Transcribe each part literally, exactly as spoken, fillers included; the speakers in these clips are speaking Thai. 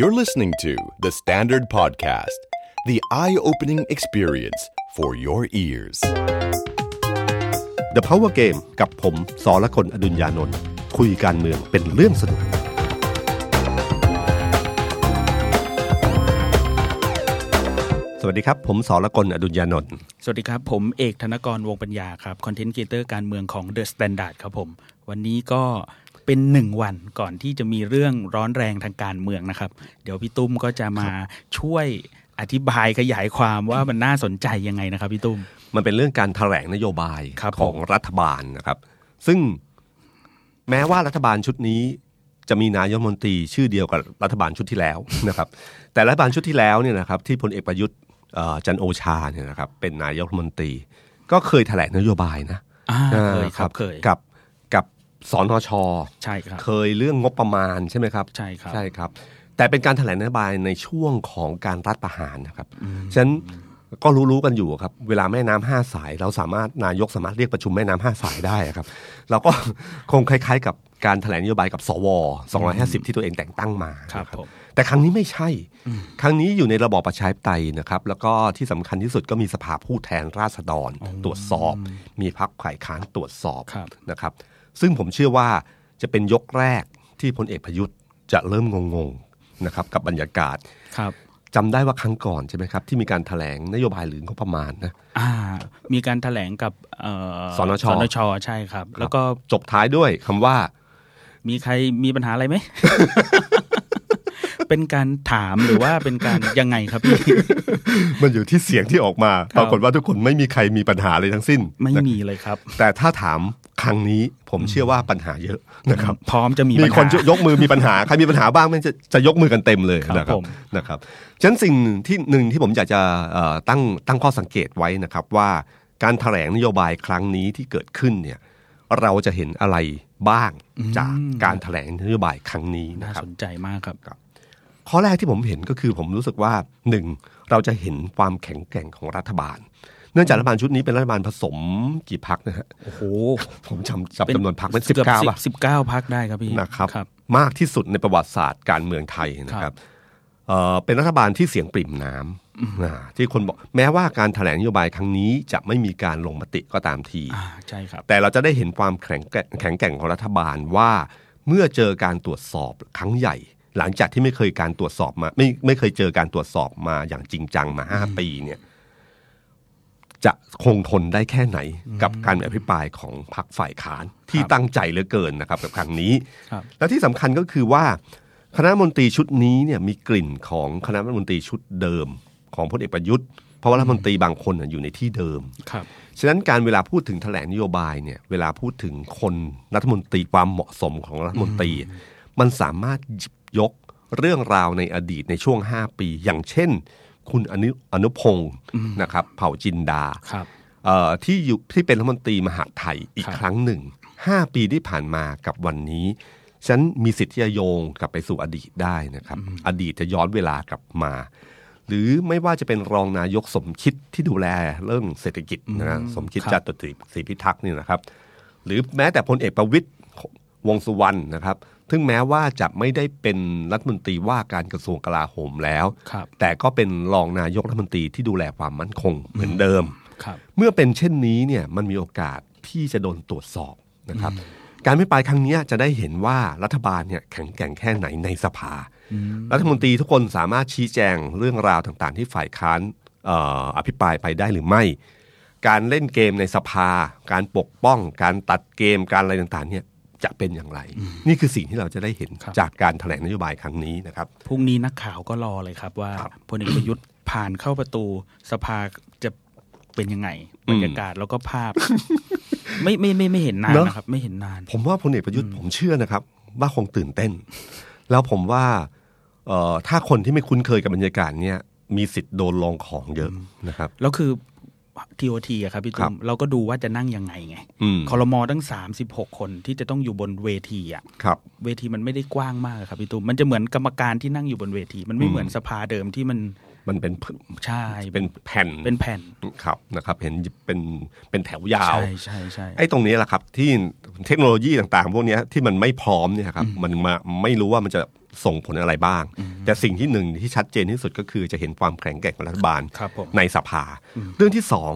You're listening to The Standard Podcast, the eye-opening experience for your ears. The Power Game กับผมสรกล อดุลยานนท์คุยการเมืองเป็นเรื่องสนุกสวัสดีครับผมสรกล อดุลยานนท์สวัสดีครับผมเอกธนกรวงปัญญาครับคอนเทนต์ครีเอเตอร์การเมืองของ The Standard ครับผมวันนี้ก็เป็นหนึ่งวันก่อนที่จะมีเรื่องร้อนแรงทางการเมืองนะครับเดี๋ยวพี่ตุ้มก็จะมาช่วยอธิบายขยายความว่ามันน่าสนใจยังไงนะครับพี่ตุ้มมันเป็นเรื่องการแถลงนโยบายของรัฐบาลนะครับซึ่งแม้ว่ารัฐบาลชุดนี้จะมีนายกรัฐมนตรีชื่อเดียวกับรัฐบาลชุดที่แล้วนะครับแต่รัฐบาลชุดที่แล้วเนี่ยนะครับที่พลเอกประยุทธ์จันทร์โอชาเนี่ยนะครับเป็นนายกรัฐมนตรีก็เคยแถลงนโยบายนะเคยครับเคยกับสนช.ใช่ครับเคยเรื่องงบประมาณใช่ไหมครับใช่ครับใช่ครับแต่เป็นการแถลงนโยบายในช่วงของการรัฐประหารนะครับฉะนั้นก็รู้ๆกันอยู่ครับเวลาแม่น้ำห้าสายเราสามารถนายกสามารถเรียกประชุมแม่น้ำห้าสายได้ครับเราก็คงคล้ายๆกับการแถลงนโยบายกับสวสองร้อยห้าสิบที่ตัวเองแต่งตั้งมาครับแต่ครั้งนี้ไม่ใช่ครั้งนี้อยู่ในระบอบประชาธิปไตยนะครับแล้วก็ที่สำคัญที่สุดก็มีสภาผู้แทนราษฎรตรวจสอบมีพรรคฝ่ายค้านตรวจสอบนะครับซึ่งผมเชื่อว่าจะเป็นยกแรกที่พลเอกประยุทธ์จะเริ่มงงๆนะครับกับบรรยากาศครับจำได้ว่าครั้งก่อนใช่ไหมครับที่มีการแถลงนโยบายหรืองบประมาณนะอ่ามีการแถลงกับเอ่อสนช.สนช.ใช่ครับแล้วก็จบท้ายด้วยคำว่ามีใครมีปัญหาอะไรไหม เป็นการถามหรือว่าเป็นการยังไงครับพี่มันอยู่ที่เสียงที่ออกมาปรากฏว่าทุกคนไม่มีใครมีปัญหาเลยทั้งสิ้นไม่มีเลยครับแต่ถ้าถามครั้งนี้ผมเชื่อว่าปัญหาเยอะนะครับพร้อมจะมีมีคนยกมือมีปัญหาใครมีปัญหาบ้างมันจะจะยกมือกันเต็มเลยนะครับนะครับฉะนั้นสิ่งที่หนึ่งที่ผมอยากจะตั้งตั้งข้อสังเกตไว้นะครับว่าการแถลงนโยบายครั้งนี้ที่เกิดขึ้นเนี่ยเราจะเห็นอะไรบ้างจากการแถลงนโยบายครั้งนี้นะครับน่าสนใจมากครับข้อแรกที่ผมเห็นก็คือผมรู้สึกว่าหนึ่งเราจะเห็นความแข็งแกร่งของรัฐบาลเนื่องจากรัฐบาลชุดนี้เป็นรัฐบาลผสมกี่พรรคนะฮะโอ้โหผมจำจำจำนวนพรรคเป็นสิบเก้าป่ะสิบเก้าพรรคได้ครับพี่นะครับมากที่สุดในประวัติศาสตร์การเมืองไทยนะครับเอ่อเป็นรัฐบาลที่เสียงปริ่มน้ำที่คนบอกแม้ว่าการแถลงนโยบายครั้งนี้จะไม่มีการลงมติก็ตามทีใช่ครับแต่เราจะได้เห็นความแข็งแข็งแกร่งของรัฐบาลว่าเมื่อเจอการตรวจสอบครั้งใหญ่หลังจากที่ไม่เคยการตรวจสอบมาไม่ไม่เคยเจอการตรวจสอบมาอย่างจริงจังมาห้าปีเนี่ยจะคงทนได้แค่ไหนกับการอภิปรายของพรรคฝ่ายค้านที่ตั้งใจเหลือเกินนะครับกับครั้งนี้และที่สำคัญก็คือว่าคณะรัฐมนตรีชุดนี้เนี่ยมีกลิ่นของคณะรัฐมนตรีชุดเดิมของพลเอกประยุทธ์เพราะว่ารัฐมนตรีบางคนอยู่ในที่เดิมฉะนั้นการเวลาพูดถึงแถลงนโยบายเนี่ยเวลาพูดถึงคนรัฐมนตรีความเหมาะสมของรัฐมนตรีมันสามารถยกเรื่องราวในอดีตในช่วงห้าปีอย่างเช่นคุณอนุอนุพงศ์นะครับเผ่าจินดาที่อยู่ที่เป็นรัฐมนตรีมหาดไทยอีกครั้งหนึ่งห้าปีที่ผ่านมากับวันนี้ฉันมีสิทธิ์ที่จะโยงกลับไปสู่อดีตได้นะครับอดีตจะย้อนเวลากลับมาหรือไม่ว่าจะเป็นรองนายกสมคิดที่ดูแลเรื่องเศรษฐกิจนะสมคิดจตุศรีพิทักษ์นี่นะครับหรือแม้แต่พลเอกประวิตรวงษ์สุวรรณนะครับถึงแม้ว่าจะไม่ได้เป็นรัฐมนตรีว่าการกระทรวงกลาโหมแล้วแต่ก็เป็นรองนายกรัฐมนตรีที่ดูแลความมั่นคงเหมือนเดิมเมื่อเป็นเช่นนี้เนี่ยมันมีโอกาสที่จะโดนตรวจสอบนะครับการอภิปรายครั้งนี้จะได้เห็นว่ารัฐบาลเนี่ยแข็งแกร่งแค่ไหนในสภารัฐมนตรีทุกคนสามารถชี้แจงเรื่องราวต่างๆที่ฝ่ายค้านเอ่ออภิปรายไปได้หรือไม่การเล่นเกมในสภาการปกป้องการตัดเกมการอะไรต่างๆเนี่ยจะเป็นอย่างไรนี่คือสิ่งที่เราจะได้เห็นจากการแถลงนโยบายครั้งนี้นะครับพรุ่งนี้นักข่าวก็รอเลยครับว่าพลเอกประยุทธ์ผ่านเข้าประตูสภาจะเป็นยังไงบรรยากาศแล้วก็ภาพ ไม่ไม่ไม่ไม่เห็นนานนะครับไม่เห็นนานผมว่าพลเอกประยุทธ์ผมเชื่อนะครับว่าคงตื่นเต้นแล้วผมว่าเอ่อถ้าคนที่ไม่คุ้นเคยกับบรรยากาศเนี่ยมีสิทธิ์โดนลองของเยอะนะครับแล้วคือที โอ ที อ่ะครับพี่ตุ้มเราก็ดูว่าจะนั่งยังไงไงครม.ตั้งสามสิบหกคนที่จะต้องอยู่บนเวทีอ่ะครับเวทีมันไม่ได้กว้างมากครับพี่ตุ้มมันจะเหมือนกรรมการที่นั่งอยู่บนเวทีมันไม่เหมือนสภาเดิมที่มัน มันเป็นใช่เป็นแผ่นเป็นแผ่นครับนะครับเห็นเป็นเป็นแถวยาวใช่ใช่ไอ้ตรงนี้แหละครับที่เทคโนโลยีต่างๆพวกนี้ที่มันไม่พร้อมเนี่ยครับมันมาไม่รู้ว่ามันจะส่งผลอะไรบ้างแต่สิ่งที่หนึ่งที่ชัดเจนที่สุดก็คือจะเห็นความแข็งแกร่งของรัฐบาลในสภาเรื่องที่สอง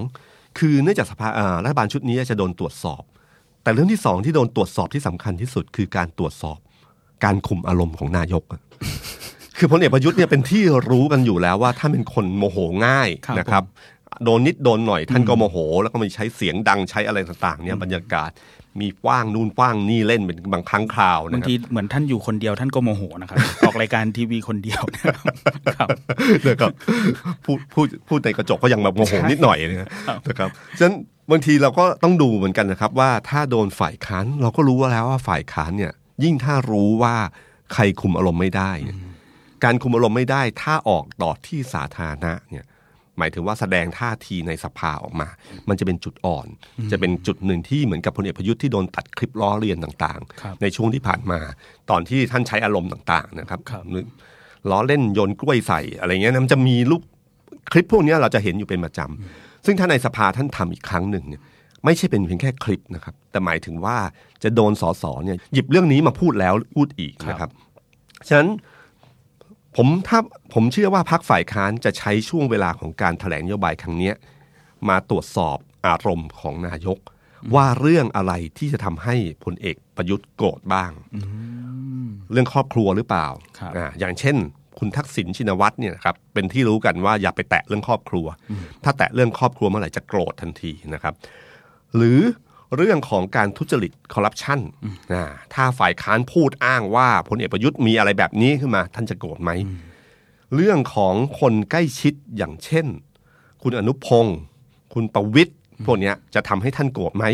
คือเนื่องจากสภารัฐบาลชุดนี้จะโดนตรวจสอบแต่เรื่องที่สองที่โดนตรวจสอบที่สำคัญที่สุดคือการตรวจสอบการคุมอารมณ์ของนายกคือพลเอกประยุทธ์เนี่ยเป็นที่รู้กันอยู่แล้วว่าท่านเป็นคนโมโหง่ายนะครับโดนนิดโดนหน่อยท่านก็โมโหแล้วก็มีใช้เสียงดังใช้อะไรต่างๆเนี่ยบรรยากาศมีกว้างนู่นกว้างนี่เล่นเป็นบางครั้งคราวนะครับบางทีเหมือนท่านอยู่คนเดียวท่านก็โมโหนะครับ ออกรายการทีวีคนเดียวนะครับนะครับพูดพูดพูดในกระจกก็ยังแบบโมโหนิดหน่อยนะครับฉะนั้นบางทีเราก็ต้องดูเหมือนกันนะครับว่าถ้าโดนฝ่ายค้านเราก็รู้แล้วว่าฝ่ายค้านเนี่ยยิ่งถ้ารู้ว่าใครคุมอารมณ์ไม่ได้การคุมอารมณ์ไม่ได้ถ้าออกต่อที่สาธารณะเนี่ยหมายถึงว่าแสดงท่าทีในสภาออกมามันจะเป็นจุดอ่อนจะเป็นจุดหนึ่งที่เหมือนกับพลเอกประยุทธ์ที่โดนตัดคลิปล้อเลียนต่างๆในช่วงที่ผ่านมาตอนที่ท่านใช้อารมณ์ต่างๆนะครับล้อเล่นโยนกล้วยใส่อะไรเงี้ยมันจะมีรูปคลิปพวกนี้เราจะเห็นอยู่เป็นประจำซึ่งถ้าในสภาท่านทำอีกครั้งหนึ่งเนี่ยไม่ใช่เป็นเพียงแค่คลิปนะครับแต่หมายถึงว่าจะโดนส.ส.เนี่ยหยิบเรื่องนี้มาพูดแล้วพูดอีกนะครับฉะนั้นผมถ้าผมเชื่อว่าพรรคฝ่ายค้านจะใช้ช่วงเวลาของการแถลงนโยบายครั้งนี้มาตรวจสอบอารมณ์ของนายกว่าเรื่องอะไรที่จะทำให้พลเอกประยุทธ์โกรธบ้างเรื่องครอบครัวหรือเปล่าอย่างเช่นคุณทักษิณชินวัตรเนี่ยครับเป็นที่รู้กันว่าอย่าไปแตะเรื่องครอบครัวถ้าแตะเรื่องครอบครัวเมื่อไหร่จะโกรธทันทีนะครับหรือเรื่องของการทุจริตคอร์รัปชันนะถ้าฝ่ายค้านพูดอ้างว่าพลเอกประยุทธ์มีอะไรแบบนี้ขึ้นมาท่านจะโกรธไหมเรื่องของคนใกล้ชิดอย่างเช่นคุณอนุพงศ์คุณประวิตรพวกนี้จะทำให้ท่านโกรธไหม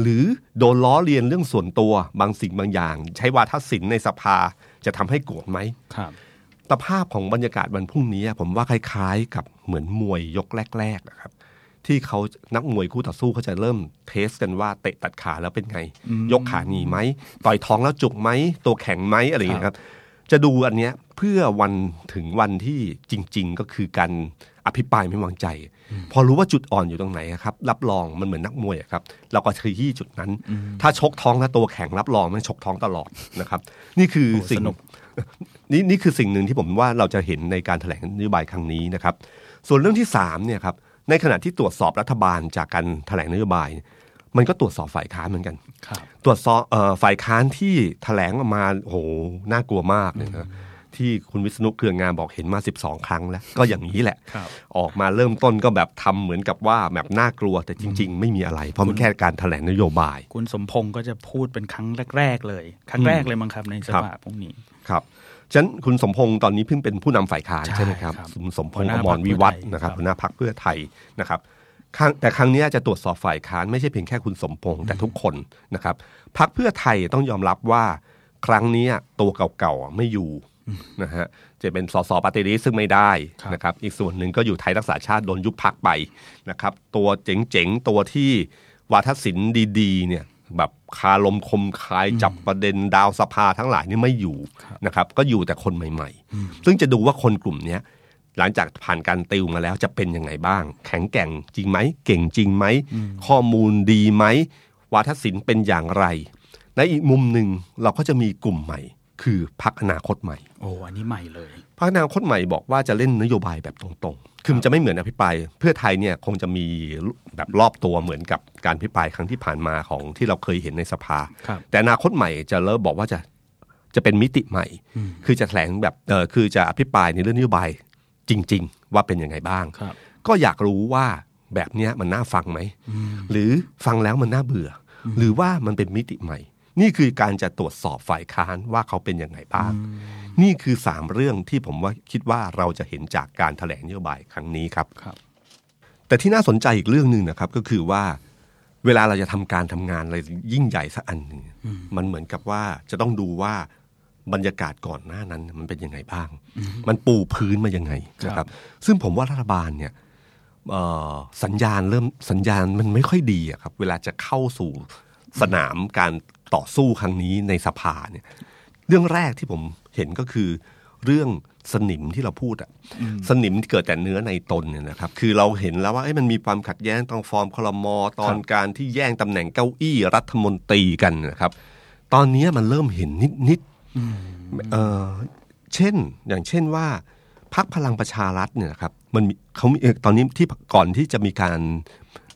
หรือโดนล้อเลียนเรื่องส่วนตัวบางสิ่งบางอย่างใช้วาทศิลป์ในสภาจะทำให้โกรธไหมสภาพของบรรยากาศวันพรุ่งนี้ผมว่าคล้ายๆกับเหมือนมวยยกแรกๆนะครับที่เขานักมวยคู่ต่อสู้เขาจะเริ่มเทสกันว่าเตะตัดขาแล้วเป็นไงยกขาหนีไหมต่อยท้องแล้วจุกไหมตัวแข็งไหมอะไรอย่างนี้ครับจะดูอันเนี้ยเพื่อวันถึงวันที่จริงๆก็คือการอภิปรายไม่วางใจพอรู้ว่าจุดอ่อนอยู่ตรงไหนครับรับรองมันเหมือนนักมวยครับเราก็ชี้ที่จุดนั้นถ้าชกท้องแล้วตัวแข็งรับรองมันชกท้องตลอดนะครับนี่คือสิ่งนี่นี่คือสิ่งนึงที่ผมว่าเราจะเห็นในการแถลงนโยบายครั้งนี้นะครับส่วนเรื่องที่สามเนี่ยครับในขณะที่ตรวจสอบรัฐบาลจากการแถลงนโยบายมันก็ตรวจสอบฝ่ายค้านเหมือนกันตรวจสอบฝ่ายค้านที่แถลงออกมาโอ้โหน่ากลัวมากเลยนะที่คุณวิษณุเครืองามบอกเห็นมาสิบสองครั้งแล้วก็อย่างนี้แหละออกมาเริ่มต้นก็แบบทำเหมือนกับว่าแบบน่ากลัวแต่จริงๆไม่มีอะไรเพราะมันแค่การแถลงนโยบายคุณสมพงษ์ก็จะพูดเป็นครั้งแรกๆเลยครั้งแรกเลยมั้งครับในสภาพวกนี้ครับฉะนั้นคุณสมพงษ์ตอนนี้เพิ่งเป็นผู้นำฝ่ายค้านใช่ไหมครับคุณสมพงษ์อมรวิวัฒน์นะครับหัวหน้าพรรคเพื่อไทยนะครับแต่ครั้งนี้จะตรวจสอบฝ่ายค้านไม่ใช่เพียงแค่คุณสมพงษ์แต่ทุกคนนะครับพรรคเพื่อไทยต้องยอมรับว่าครั้งนี้ตัวเก่าๆไม่อยู่นะฮะจะเป็นสสปาร์ตี้ลิสต์ซึ่งไม่ได้นะครับอีกส่วนหนึ่งก็อยู่ไทยรักษาชาติโดนยุบพรรคไปนะครับตัวเจ๋งๆตัวที่วาทศิลป์ดีๆเนี่ยแบบคาลมคมคายจับประเด็นดาวสภาทั้งหลายนี่ไม่อยู่นะครับก็อยู่แต่คนใหม่ๆซึ่งจะดูว่าคนกลุ่มนี้หลังจากผ่านการติวมาแล้วจะเป็นยังไงบ้างแข็งแกร่งจริงไหมเก่งจริงไหมข้อมูลดีไหมวาทศิลป์เป็นอย่างไรและอีกมุมหนึ่งเราก็จะมีกลุ่มใหม่คือพรรคอนาคตใหม่โอ้อันนี้ใหม่เลยพรรคอนาคตใหม่บอกว่าจะเล่นนโยบายแบบตรงๆคือมันจะไม่เหมือนอภิปรายเพื่อไทยเนี่ยคงจะมีแบบรอบตัวเหมือนกับการอภิปรายครั้งที่ผ่านมาของที่เราเคยเห็นในสภาแต่อนาคตใหม่จะเริ่มบอกว่าจะจะเป็นมิติใหม่คือจะแถลงแบบเออคือจะอภิปรายในเรื่องนโยบายจริงๆว่าเป็นยังไงบ้างก็อยากรู้ว่าแบบเนี้ยมันน่าฟังไหมหรือฟังแล้วมันน่าเบื่อหรือว่ามันเป็นมิติใหม่นี่คือการจะตรวจสอบฝ่ายค้านว่าเขาเป็นยังไงบ้างนี่คือสามเรื่องที่ผมว่าคิดว่าเราจะเห็นจากการแถลงนโยบายครั้งนี้ครับแต่ที่น่าสนใจอีกเรื่องนึงนะครับก็คือว่าเวลาเราจะทำการทำงานอะไรยิ่งใหญ่สักอันนึงมันเหมือนกับว่าจะต้องดูว่าบรรยากาศก่อนหน้านั้นมันเป็นยังไงบ้างมันปูพื้นมายังไงนะครับซึ่งผมว่ารัฐบาลเนี่ยสัญญาณเริ่มสัญญาณมันไม่ค่อยดีอะครับเวลาจะเข้าสู่สนามการต่อสู้ครั้งนี้ในสภาเนี่ยเรื่องแรกที่ผมเห็นก็คือเรื่อง สนิมที่เราพูดอ่ะสนิมเกิดแต่เนื้อในตนเนี่ยนะครับคือเราเห็นแล้วว่ามันมีความขัดแย้งตอนฟอร์มครม.ตอนการที่แย่งตำแหน่งเก้าอี้รัฐมนตรีกันนะครับตอนนี้มันเริ่มเห็นนิดๆ เอ่อ เช่นอย่างเช่นว่าพรรคพลังประชารัฐเนี่ยครับมันเขาตอนนี้ที่ก่อนที่จะมีการ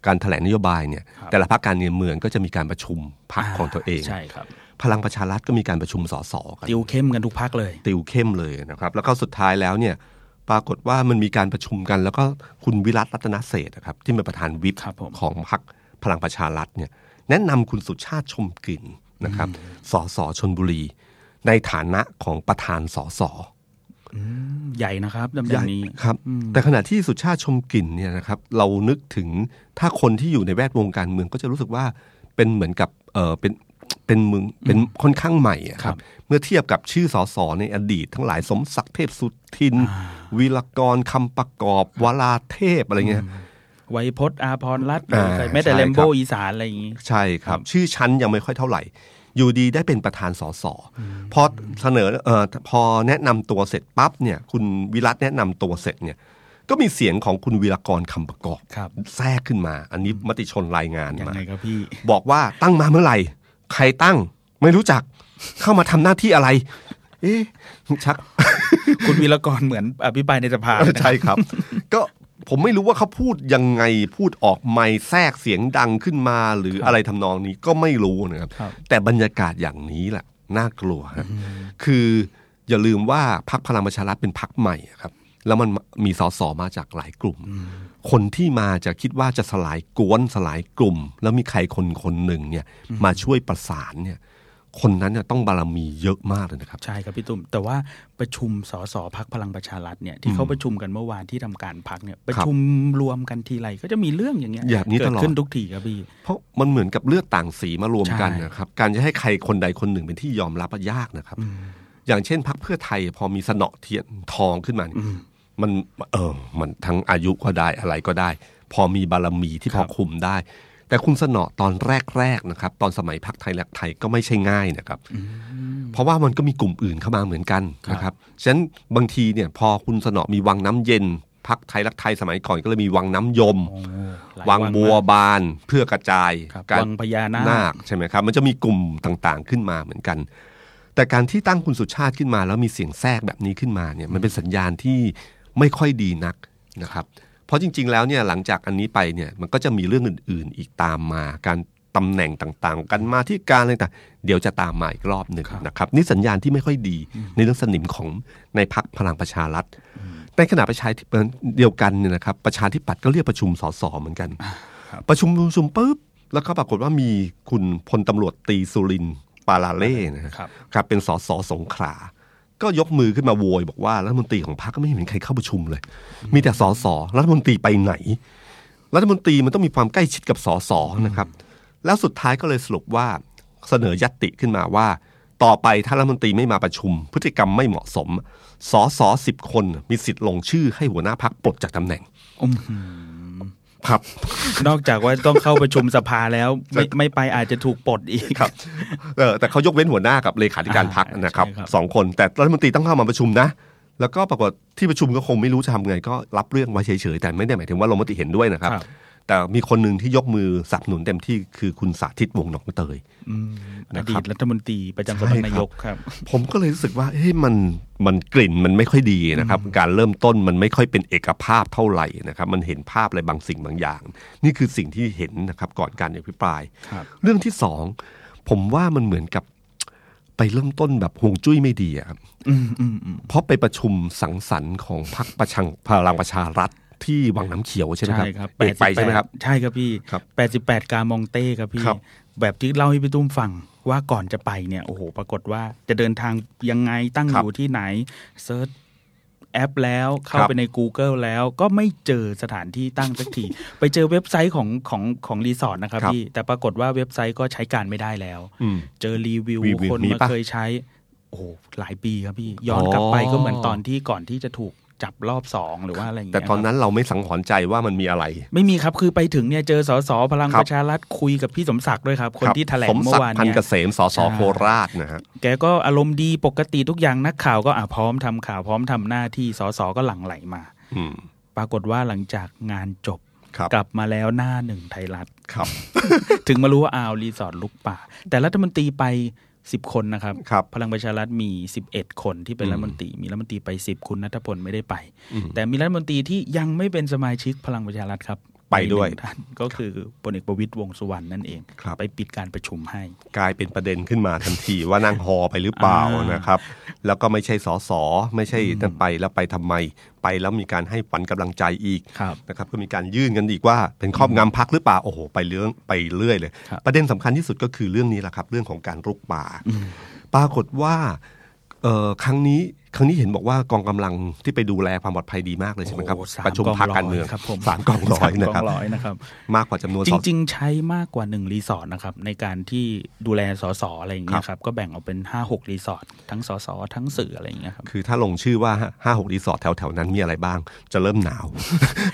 การแถลงนโยบายเนี่ยแต่ละพรรคการเมืองก็จะมีการประชุมพรรคของตัวเองใช่ครับพลังประชารัฐก็มีการประชุมสสกันติวเข้มกันทุกพรรคเลยติวเข้มเลยนะครับแล้วก็สุดท้ายแล้วเนี่ยปรากฏว่ามันมีการประชุมกันแล้วก็คุณวิรัตน์รัตนเศรษฐ์นะครับที่เป็นประธานวิปของพรรคพลังประชารัฐเนี่ยแนะนำคุณสุชาติชมกลิ่นนะครับสสชลบุรีในฐานะของประธานสสใหญ่นะครับตำแหน่งนี้ครับแต่ขณะที่สุชาติชมกลิ่นเนี่ยนะครับเรานึกถึงถ้าคนที่อยู่ในแวดวงการเมืองก็จะรู้สึกว่าเป็นเหมือนกับเออเป็นเป็นมึงเป็นค่อนข้างใหม่อะครับเมื่อเทียบกับชื่อสสในอดีตทั้งหลายสมศักดิ์เทพสุทินวีรกรคำประกอบวราเทพอะไรเงี้ยไวยพจน์อาภรณ์รัตน์ไม่แต่เลมโบอีสานอะไรอย่างงี้ใช่ครับชื่อชั้นยังไม่ค่อยเท่าไหร่อยู่ดีได้เป็นประธานสสพอเสนอเอ่อพอแนะนำตัวเสร็จปั๊บเนี่ยคุณวิรัตน์แนะนำตัวเสร็จเนี่ยก็มีเสียงของคุณวีรกรคำประกอบแทรกขึ้นมาอันนี้มติชนรายงานมาบอกว่าตั้งมาเมื่อไหร่ใครตั้งไม่รู้จักเข้ามาทำหน้าที่อะไรเอ๊ะชักคุณวีรกรเหมือนอภิปรายในสภาใช่ครับก็ผมไม่รู้ว่าเขาพูดยังไงพูดออกไมค์แทรกเสียงดังขึ้นมาหรืออะไรทำนองนี้ก็ไม่รู้นะครับแต่บรรยากาศอย่างนี้แหละน่ากลัวครับคืออย่าลืมว่าพรรคพลังประชารัฐเป็นพรรคใหม่ครับแล้วมันมีสสมาจากหลายกลุ่มคนที่มาจะคิดว่าจะสลายกวนสลายกลุ่มแล้วมีใครคนคนหนึ่งเนี่ยมาช่วยประสานเนี่ยคนนั้นเนี่ยต้องบารมีเยอะมากเลยนะครับใช่ครับพี่ตุ้มแต่ว่าประชุมสสพรรคพลังประชารัฐเนี่ยที่เขาประชุมกันเมื่อวานที่ทำการพรรคเนี่ยประชุมรวมกันทีไรก็จะมีเรื่องอย่างเงี้ยเกิดขึ้นทุกทีครับพี่เพราะมันเหมือนกับเลือดต่างสีมารวมกันนะครับการจะให้ใครคนใดคนหนึ่งเป็นที่ยอมรับยากนะครับอย่างเช่นพรรคเพื่อไทยพอมีสนอเทียนทองขึ้นมามันเออมันทั้งอายุก็ได้อะไรก็ได้พอมีบารมีที่พอคุมได้แต่คุณสนอตอนแรกๆนะครับตอนสมัยพรรคไทยรักไทยก็ไม่ใช่ง่ายนะครับเพราะว่ามันก็มีกลุ่มอื่นเข้ามาเหมือนกันนะครับฉะนั้นบางทีเนี่ยพอคุณสนอมีวังน้ำเย็นพรรคไทยรักไทยสมัยก่อนก็เลยมีวังน้ำยมวังบัวบานเพื่อกระจายการวังพญานาคใช่ไหมครับมันจะมีกลุ่มต่างๆขึ้นมาเหมือนกันแต่การที่ตั้งคุณสุชาติขึ้นมาแล้วมีเสียงแทรกแบบนี้ขึ้นมาเนี่ยมันเป็นสัญญาณที่ไม่ค่อยดีนักนะครับเพราะจริงๆแล้วเนี่ยหลังจากอันนี้ไปเนี่ยมันก็จะมีเรื่องอื่นๆอีกตามมาการตำแหน่งต่างๆกันมาที่การอะไรต่างเดี๋ยวจะตามมาอีกรอบหนึ่งนะครับนี่สัญญาณที่ไม่ค่อยดีในเรื่องสนิมของในพรรคพลังประชารัฐในขณะประชาธิปัตย์เดียวกันเนี่ยนะครับประชาธิปัตย์ก็เรียกประชุมสสเหมือนกันประชุมประชุมปุ๊บแล้วก็ปรากฏว่ามีคุณพลตำรวจตรีสุรินทร์ปาลาเล่นะครับครับเป็นสสสงขลาก็ยกมือขึ้นมาโวยบอกว่ารัฐมนตรีของพรรคก็ไม่เห็นใครเข้าประชุมเลยมีแต่สสรัฐมนตรีไปไหนรัฐมนตรีมันต้องมีความใกล้ชิดกับสสนะครับแล้วสุดท้ายก็เลยสรุปว่าเสนอญัตติขึ้นมาว่าต่อไปถ้ารัฐมนตรีไม่มาประชุมพฤติกรรมไม่เหมาะสมสสสิบคนมีสิทธิ์ลงชื่อให้หัวหน้าพรรคปลดจากตำแหน่งครับนอกจากว่าต้องเข้าประชุมสภาแล้วไม่ไม่ไปอาจจะถูกปลดอีกครับเออแต่เขายกเว้นหัวหน้ากับเลขาธิการพรรคนะครับสองคนแต่รัฐมนตรีต้องเข้ามาประชุมนะแล้วก็ปรากฏที่ประชุมก็คงไม่รู้จะทำไงก็รับเรื่องไว้เฉยๆแต่ไม่ได้หมายถึงว่าลงมติเห็นด้วยนะครับแต่มีคนหนึ่งที่ยกมือสนับสนุนเต็มที่คือคุณสาธิตวงศ์หนองเตยอดีตรัฐมนตรีประจำสำนักนายกครับผมก็เลยรู้สึกว่าเฮ้ยมันมันกลิ่นมันไม่ค่อยดีนะครับการเริ่มต้นมันไม่ค่อยเป็นเอกภาพเท่าไหร่นะครับมันเห็นภาพอะไรบางสิ่งบางอย่างนี่คือสิ่งที่เห็นนะครับก่อนการอภิปรายเรื่องที่สองผมว่ามันเหมือนกับไปเริ่มต้นแบบฮวงจุ้ยไม่ดีครับเพราะไปประชุมสังสรรค์ของพรรคประชังพลังประชารัฐที่วังน้ำเขียวใช่ไหมครับเอกไปใช่ไหมครับใช่ครับพี่แปดสิบแปดกามองเต้ครับพี่แบบที่เล่าให้พี่ตุ้มฟังว่าก่อนจะไปเนี่ยโอ้โหปรากฏว่าจะเดินทางยังไงตั้งอยู่ที่ไหนเซิร์ชแอปแล้วเข้าไปใน Google แล้วก็ไม่เจอสถานที่ตั้งสักทีไปเจอเว็บไซต์ของของของรีสอร์ทนะครับพี่แต่ปรากฏว่าเว็บไซต์ก็ใช้การไม่ได้แล้วเจอรีวิวคนมาเคยใช้โอ้โหหลายปีครับพี่ย้อนกลับไปก็เหมือนตอนที่ก่อนที่จะถูก จับรอบสองหรือว่าอะไรอย่างเงี้ยแต่ตอนนั้นเราไม่สังหรณ์ใจว่ามันมีอะไรไม่มีครับคือไปถึงเนี่ยเจอสสพลังประชารัฐคุยกับพี่สมศักดิ์ด้วยครับคนที่แถลงเมื่อวานเนี่ยสมศักดิ์พันเกษมสสโคราชนะฮะแกก็อารมณ์ดีปกติทุกอย่างนักข่าวก็อ่ะพร้อมทำข่าวพร้อมทำหน้าที่สสก็หลั่งไหลมาปรากฏว่าหลังจากงานจบกลับมาแล้วหน้าหนึ่งไทยรัฐถึงมารู้ว่าอ้าวรีสอร์ทลุกป่าแต่รัฐมนตรีไปสิบคนนะครับพลังประชารัฐมีสิบเอ็ดคนที่เป็นรัฐมนตรีมีรัฐมนตรีไปสิบคุณณัฐพลไม่ได้ไปแต่มีรัฐมนตรีที่ยังไม่เป็นสมาชิกพลังประชารัฐครับไปด้วยท่านก็คือพลเอกประวิตรวงษ์สุวรรณนั่นเองไปปิดการประชุมให้กลายเป็นประเด็นขึ้นมาทันทีว่านั่งฮอไปหรือเปล่านะครับแล้วก็ไม่ใช่สสไม่ใช่ท่านไปแล้วไปทำไมไปแล้วมีการให้ฝันกำลังใจอีกนะครับก็มีการยื่นกันอีกว่าเป็นครอบงำพรรคหรือเปล่าโอ้โหไปเรื่องไปเรื่อยเลยประเด็นสำคัญที่สุดก็คือเรื่องนี้แหละครับเรื่องของการรุกป่าปรากฏว่าเอ่อครั้งนี้ครั้งนี้เห็นบอกว่ากองกำลังที่ไปดูแลความปลอดภัยดีมากเลยใช่ไหมครับประชุมพรรคการเมืองสามกองร้อยนะครับมากกว่าจำนวนจริงๆใช้มากกว่าหนึ่งรีสอร์ทนะครับในการที่ดูแลสสอะไรอย่างเงี้ยครับก็แบ่งออกเป็น ห้าหก รีสอร์ททั้งสสทั้งสื่ออะไรอย่างเงี้ยครับคือถ้าลงชื่อว่า ห้าหก รีสอร์ทแถวๆนั้นมีอะไรบ้างจะเริ่มหนาว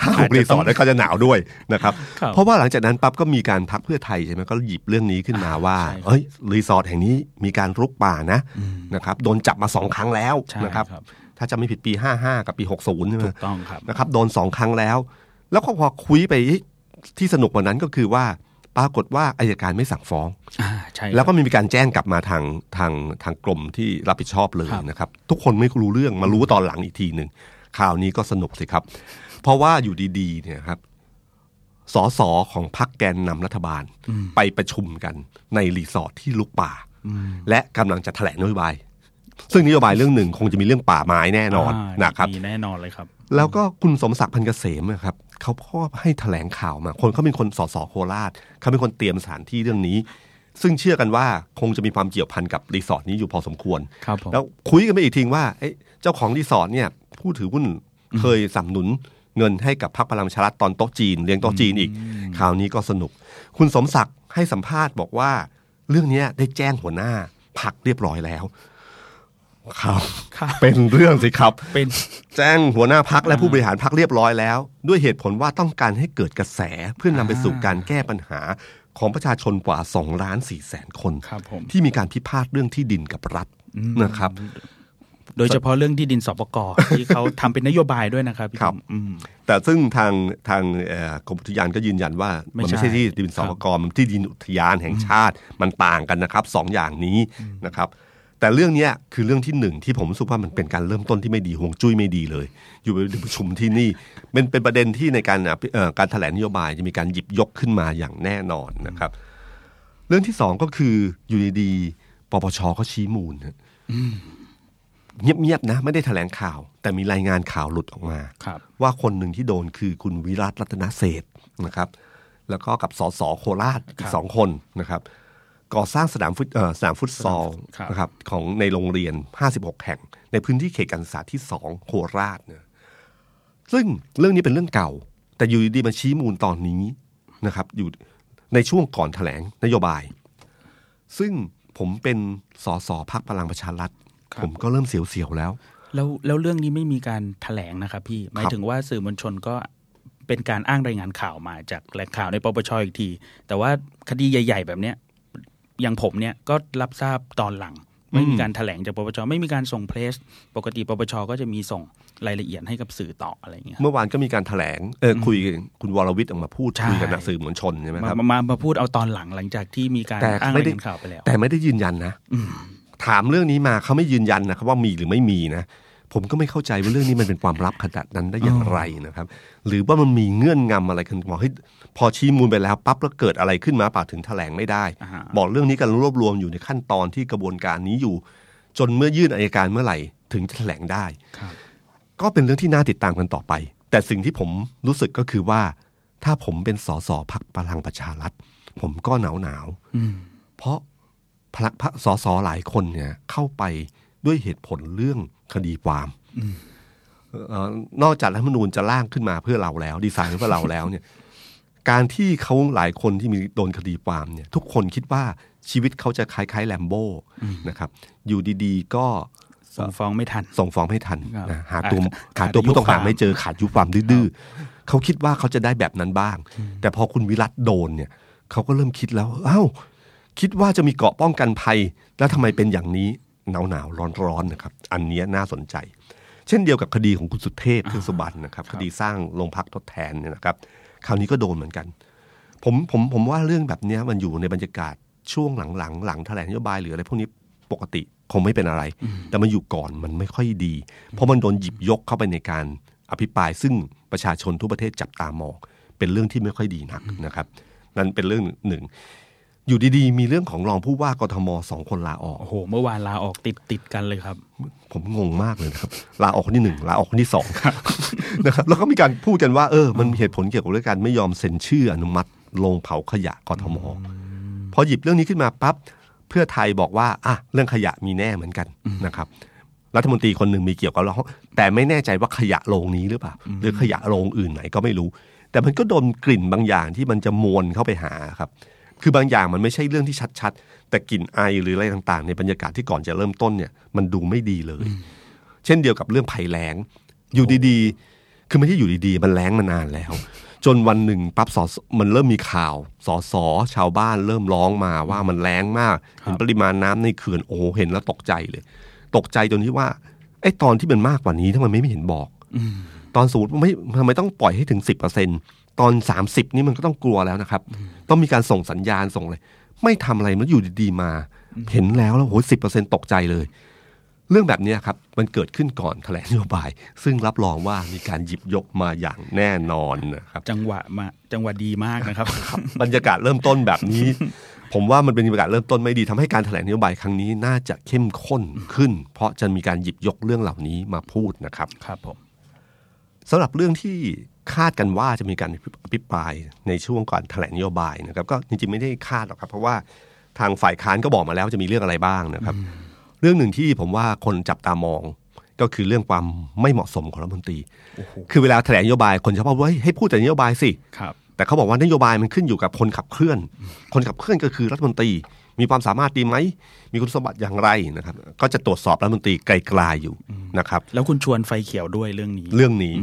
ห้าหก รีสอร์ทแล้วก็จะหนาวด้วยนะครับเพราะว่าหลังจากนั้นปั๊บก็มีการพรรคเพื่อไทยใช่ไหมก็หยิบเรื่องนี้ขึ้นมาว่าเอ้ยรีสอร์ทแห่งนี้มีการรุกป่านะนะครับโดนจับมาสองครั้งแล้วนะครับถ้าจะไม่ผิดปีห้าสิบห้ากับปีหกสิบใช่ไหมถูกต้องครับนะครับโดนสองครั้งแล้วแล้วก็พอคุยไปที่สนุกกว่านั้นก็คือว่าปรากฏว่าอัยการไม่สั่งฟ้องอ่าใช่แล้วก็มีการแจ้งกลับมาทางทางทางกรมที่รับผิดชอบเลยนะครับทุกคนไม่รู้เรื่องมารู้ตอนหลังอีกทีนึงข่าวนี้ก็สนุกสิครับเพราะว่าอยู่ดีๆเนี่ยครับสสของพรรคแกนนำรัฐบาลไปประชุมกันในรีสอร์ทที่ลุกป่าและกำลังจะแถลงนโยบายซึ่งนโยบายเรื่องหนึ่งคงจะมีเรื่องป่าไม้แน่นอนนะครับมีแน่นอนเลยครับแล้วก็คุณสมศักดิ์พันเกษมนะครับเขาพ่อให้แถลงข่าวมาคนเขาเป็นคนสสโคราชเขาเป็นคนเตรียมสถานที่เรื่องนี้ซึ่งเชื่อกันว่าคงจะมีความเกี่ยวพันกับรีสอร์ทนี้อยู่พอสมควรแล้วคุยกันไปอีกทีว่าเจ้าของรีสอร์ทเนี่ยผู้ถือหุ้นเคยสนับสนุนเงินให้กับพรรคพลังประชารัฐตอนโต๊ะจีนเลี้ยงโต๊ะจีนอีกข่าวนี้ก็สนุกคุณสมศักดิ์ให้สัมภาษณ์บอกว่าเรื่องนี้ได้แจ้งหัวหน้าพรรคเรียบร้อยแล้วครับเป็นเรื่องสิครับเป็นแจ้งหัวหน้าพรรคและผู้บริหารพรรคเรียบร้อยแล้วด้วยเหตุผลว่าต้องการให้เกิดกระแสเพื่อนำไปสู่การแก้ปัญหาของประชาชนกว่า สองล้านสี่แสน คนที่มีการพิพาทเรื่องที่ดินกับรัฐนะครับโดยเฉพาะเรื่องที่ดินสปก.ที่เขาทำเป็นนโยบายด้วยนะครับครับแต่ซึ่งทางทางกรมอุทยานก็ยืนยันว่ามันไม่ใช่ที่ดินสปก.มันที่ดินอุทยานแห่งชาติมันต่างกันนะครับสองอย่างนี้นะครับแต่เรื่องนี้คือเรื่องที่หนึ่งที่ผมรู้สึกว่ามันเป็นการเริ่มต้นที่ไม่ดีห่วงจุ้ยไม่ดีเลยอยู่ในประชุมที่นี่เป็นเป็นประเด็นที่ในการการแถลงนโยบายจะมีการหยิบยกขึ้นมาอย่างแน่นอนนะครับเรื่องที่สองก็คืออยู่ดีๆปปช.ก็ชี้มูลเงียบๆนะไม่ได้แถลงข่าวแต่มีรายงานข่าวหลุดออกมาว่าคนหนึ่งที่โดนคือคุณวิรัติรัตนเศรษฐ์นะครับแล้วก็กับสสโคราชอีกสองคนนะครับก่อสร้างสนามฟุตสนามฟุตซอลนะครับของในโรงเรียนห้าสิบหกแห่งในพื้นที่เขตการศึกษาที่สองโคราชเนี่ยซึ่งเรื่องนี้เป็นเรื่องเก่าแต่อยู่ดีมาชี้มูลตอนนี้นะครับอยู่ในช่วงก่อนแถลงนโยบายซึ่งผมเป็นสสพรรคพลังประชารัฐผมก็เริ่มเสียวๆแล้วแล้วแล้วเรื่องนี้ไม่มีการแถลงนะครับพี่หมายถึงว่าสื่อมวลชนก็เป็นการอ้างรายงานข่าวมาจากแหล่งข่าวในปปชอีกทีแต่ว่าคดีใหญ่ๆแบบเนี้ยอย่างผมเนี่ยก็รับทราบตอนหลังไม่มีการแถลงจากปปชไม่มีการส่งเพรสปกติปปชก็จะมีส่งรายละเอียดให้กับสื่อต่ออะไรอย่างเงี้ยเมื่อวานก็มีการแถลงเออคุยคุณวรวิทย์ออกมาพูดคุยกับนักสื่อมวลชนใช่ไหมครับมามาพูดเอาตอนหลังหลังจากที่มีการอ้างข่าวไปแล้วแต่ไม่ได้ยืนยันนะถามเรื่องนี้มาเขาไม่ยืนยันนะครับว่ามีหรือไม่มีนะผมก็ไม่เข้าใจว่าเรื่องนี้มันเป็นความลับขนาดนั้นได้อย่างไรนะครับหรือว่ามันมีเงื่อนงำอะไรกันบอกให้พอชี้มูลไปแล้วปั๊บแล้วเกิดอะไรขึ้นมาป่าถึงแถลงไม่ได้บอกเรื่องนี้กันรวบรวมอยู่ในขั้นตอนที่กระบวนการนี้อยู่จนเมื่อยื่นอัยการเมื่อไหร่ถึงจะแถลงได้ก็เป็นเรื่องที่น่าติดตามกันต่อไปแต่สิ่งที่ผมรู้สึกก็คือว่าถ้าผมเป็นสสพรรคพลังประชารัฐผมก็หนาวหนาวเพราะพรรคสสหลายคนเนี่ยเข้าไปด้วยเหตุผลเรื่องคดีความนอกจากรัฐธรรมนูญจะร่างขึ้นมาเพื่อเราแล้วดีไซน์เพื่อเราแล้วเนี่ยการที่เขาหลายคนที่มีโดนคดีความเนี่ยทุกคนคิดว่าชีวิตเขาจะคล้ายๆแลมโบ้นะครับอยู่ดีๆก็ ส่งฟ้องไม่ทันส่งฟ้องไม่ทันหาตัวขาดตัวผู้ต้องหาไม่เจอขาดยุบความดื้อเขาคิดว่าเขาจะได้แบบนั้นบ้างแต่พอคุณวิรัตโดนเนี่ยเขาก็เริ่มคิดแล้วอ้าวคิดว่าจะมีเกราะป้องกันภัยแล้วทำไมเป็นอย่างนี้หนาวหนาวร้อนร้อนนะครับอันนี้น่าสนใจเช่นเดียวกับคดีของคุณสุเทพเทือกสุบรรณนะครับคดีสร้างโรงพักทดแทนเนี่ยนะครับคราวนี้ก็โดนเหมือนกันผมผมผมว่าเรื่องแบบนี้มันอยู่ในบรรยากาศช่วงหลังหลังหลังแถลงนโยบายหรืออะไรพวกนี้ปกติคงไม่เป็นอะไรแต่มันอยู่ก่อนมันไม่ค่อยดีเพราะมันโดนหยิบยกเข้าไปในการอภิปรายซึ่งประชาชนทั่วประเทศจับตามองเป็นเรื่องที่ไม่ค่อยดีนักนะครับนั่นเป็นเรื่องหนึ่งอยู่ดีๆมีเรื่องของรองผู้ว่ากทมสองคนลาออกโอ้โหเมื่อวานลาออกติดๆกันเลยครับผมงงมากเลยนะครับลาออกคนที่หนึ่งลาออกคนที่สองครับนะครับแล้วก็มีการพูดกันว่าเออมันมีเหตุผลเกี่ยวกับเรื่องการไม่ยอมเซ็นชื่ออนุมัติโรงเผาขยะกทมพอหยิบเรื่องนี้ขึ้นมาปั๊บเพื่อไทยบอกว่าอ่ะเรื่องขยะมีแน่เหมือนกันนะครับรัฐมนตรีคนหนึ่งมีเกี่ยวกับแต่ไม่แน่ใจว่าขยะโรงนี้หรือเปล่าหรือขยะโรงอื่นไหนก็ไม่รู้แต่มันก็ดมกลิ่นบางอย่างที่มันจะมวนเข้าไปหาครับคือบางอย่างมันไม่ใช่เรื่องที่ชัดๆแต่กลิ่นไอหรืออะไรต่างๆในบรรยากาศที่ก่อนจะเริ่มต้นเนี่ยมันดูไม่ดีเลยเช่นเดียวกับเรื่องภัยแล้งอยู่ดีๆคือไม่ใช่อยู่ดีๆมันแล้งมานานแล้วจนวันหนึ่งปั๊บสอมันเริ่มมีข่าวสอสอชาวบ้านเริ่มร้องมาว่ามันแล้งมากเห็นปริมาณน้ำในเขื่อนโอ้เห็นแล้วตกใจเลยตกใจจนที่ว่าไอ้ตอนที่มันมากกว่านี้ทำไมไม่เห็นบอกตอนสูตรไม่ทำไมต้องปล่อยให้ถึง สิบเปอร์เซ็นต์ ตอนสามสิบนี่มันก็ต้องกลัวแล้วนะครับต้องมีการส่งสัญญาณส่งอะไรไม่ทำอะไรมันอยู่ดีๆมาเห็นแล้วแล้วโห สิบเปอร์เซ็นต์ ตกใจเลยเรื่องแบบนี้ครับมันเกิดขึ้นก่อนแถลงนโยบายซึ่งรับรองว่ามีการหยิบยกมาอย่างแน่นอนนะครับจังหวะมาจังหวะดีมากนะครับ บรรยากาศเริ่มต้นแบบนี้ ผมว่ามันเป็นบรรยากาศเริ่มต้นไม่ดีทำให้การแถลงนโยบายครั้งนี้น่าจะเข้มข้นขึ้นเพราะจะมีการหยิบยกเรื่องเหล่านี้มาพูดนะครับครับผมสำหรับเรื่องที่คาดกันว่าจะมีการอภิปรายในช่วงก่อนแถลงนโยบายนะครับก็จริงๆไม่ได้คาดหรอกครับเพราะว่าทางฝ่ายค้านก็บอกมาแล้วจะมีเรื่องอะไรบ้างนะครับเรื่องหนึ่งที่ผมว่าคนจับตามองก็คือเรื่องความไม่เหมาะสมของรัฐมนตรีคือเวลาแถลงนโยบายคนชอบว่าให้พูดแต่นโยบายสิแต่เขาบอกว่านโยบายมันขึ้นอยู่กับคนขับเคลื่อนคนขับเคลื่อนก็คือรัฐมนตรีมีความสามารถดีไหมมีคุณสมบัติอย่างไรนะครับก็จะตรวจสอบรัฐมนตรีไกลๆอยู่นะครับแล้วคุณชวนไฟเขียวด้วยเรื่องนี้เรื่องนี้